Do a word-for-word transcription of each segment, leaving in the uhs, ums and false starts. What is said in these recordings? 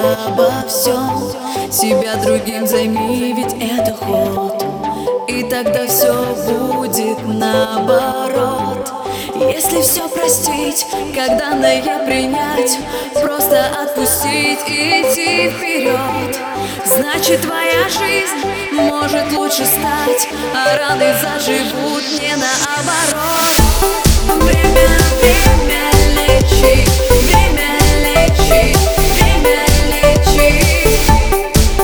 обо всем. Себя другим займи, ведь это ход, и тогда все будет наоборот. Если все простить, как данное принять, просто отпустить и идти вперед, значит твоя жизнь может лучше стать, а раны заживут не наоборот. Время, время лечит, время лечит, время лечит.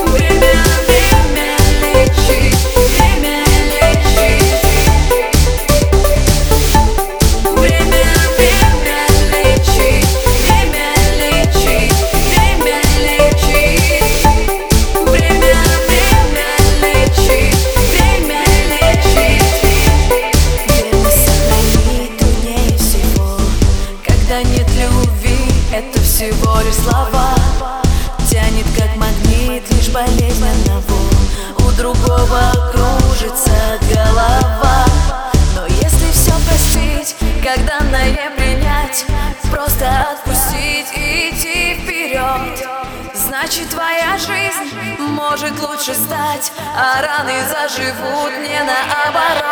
Время, время лечит, время лечит. Время, время лечит, время лечит, время лечит. Время, время лечит, время лечит. Время сохранит труднее всего, когда нет любви, это всего лишь слова. Тянет как магнит лишь болезнь одного, у другого кружится голова. Но если все простить, как данное принять, просто отпустить и идти вперед, значит твоя жизнь может лучше стать, а раны заживут не наоборот.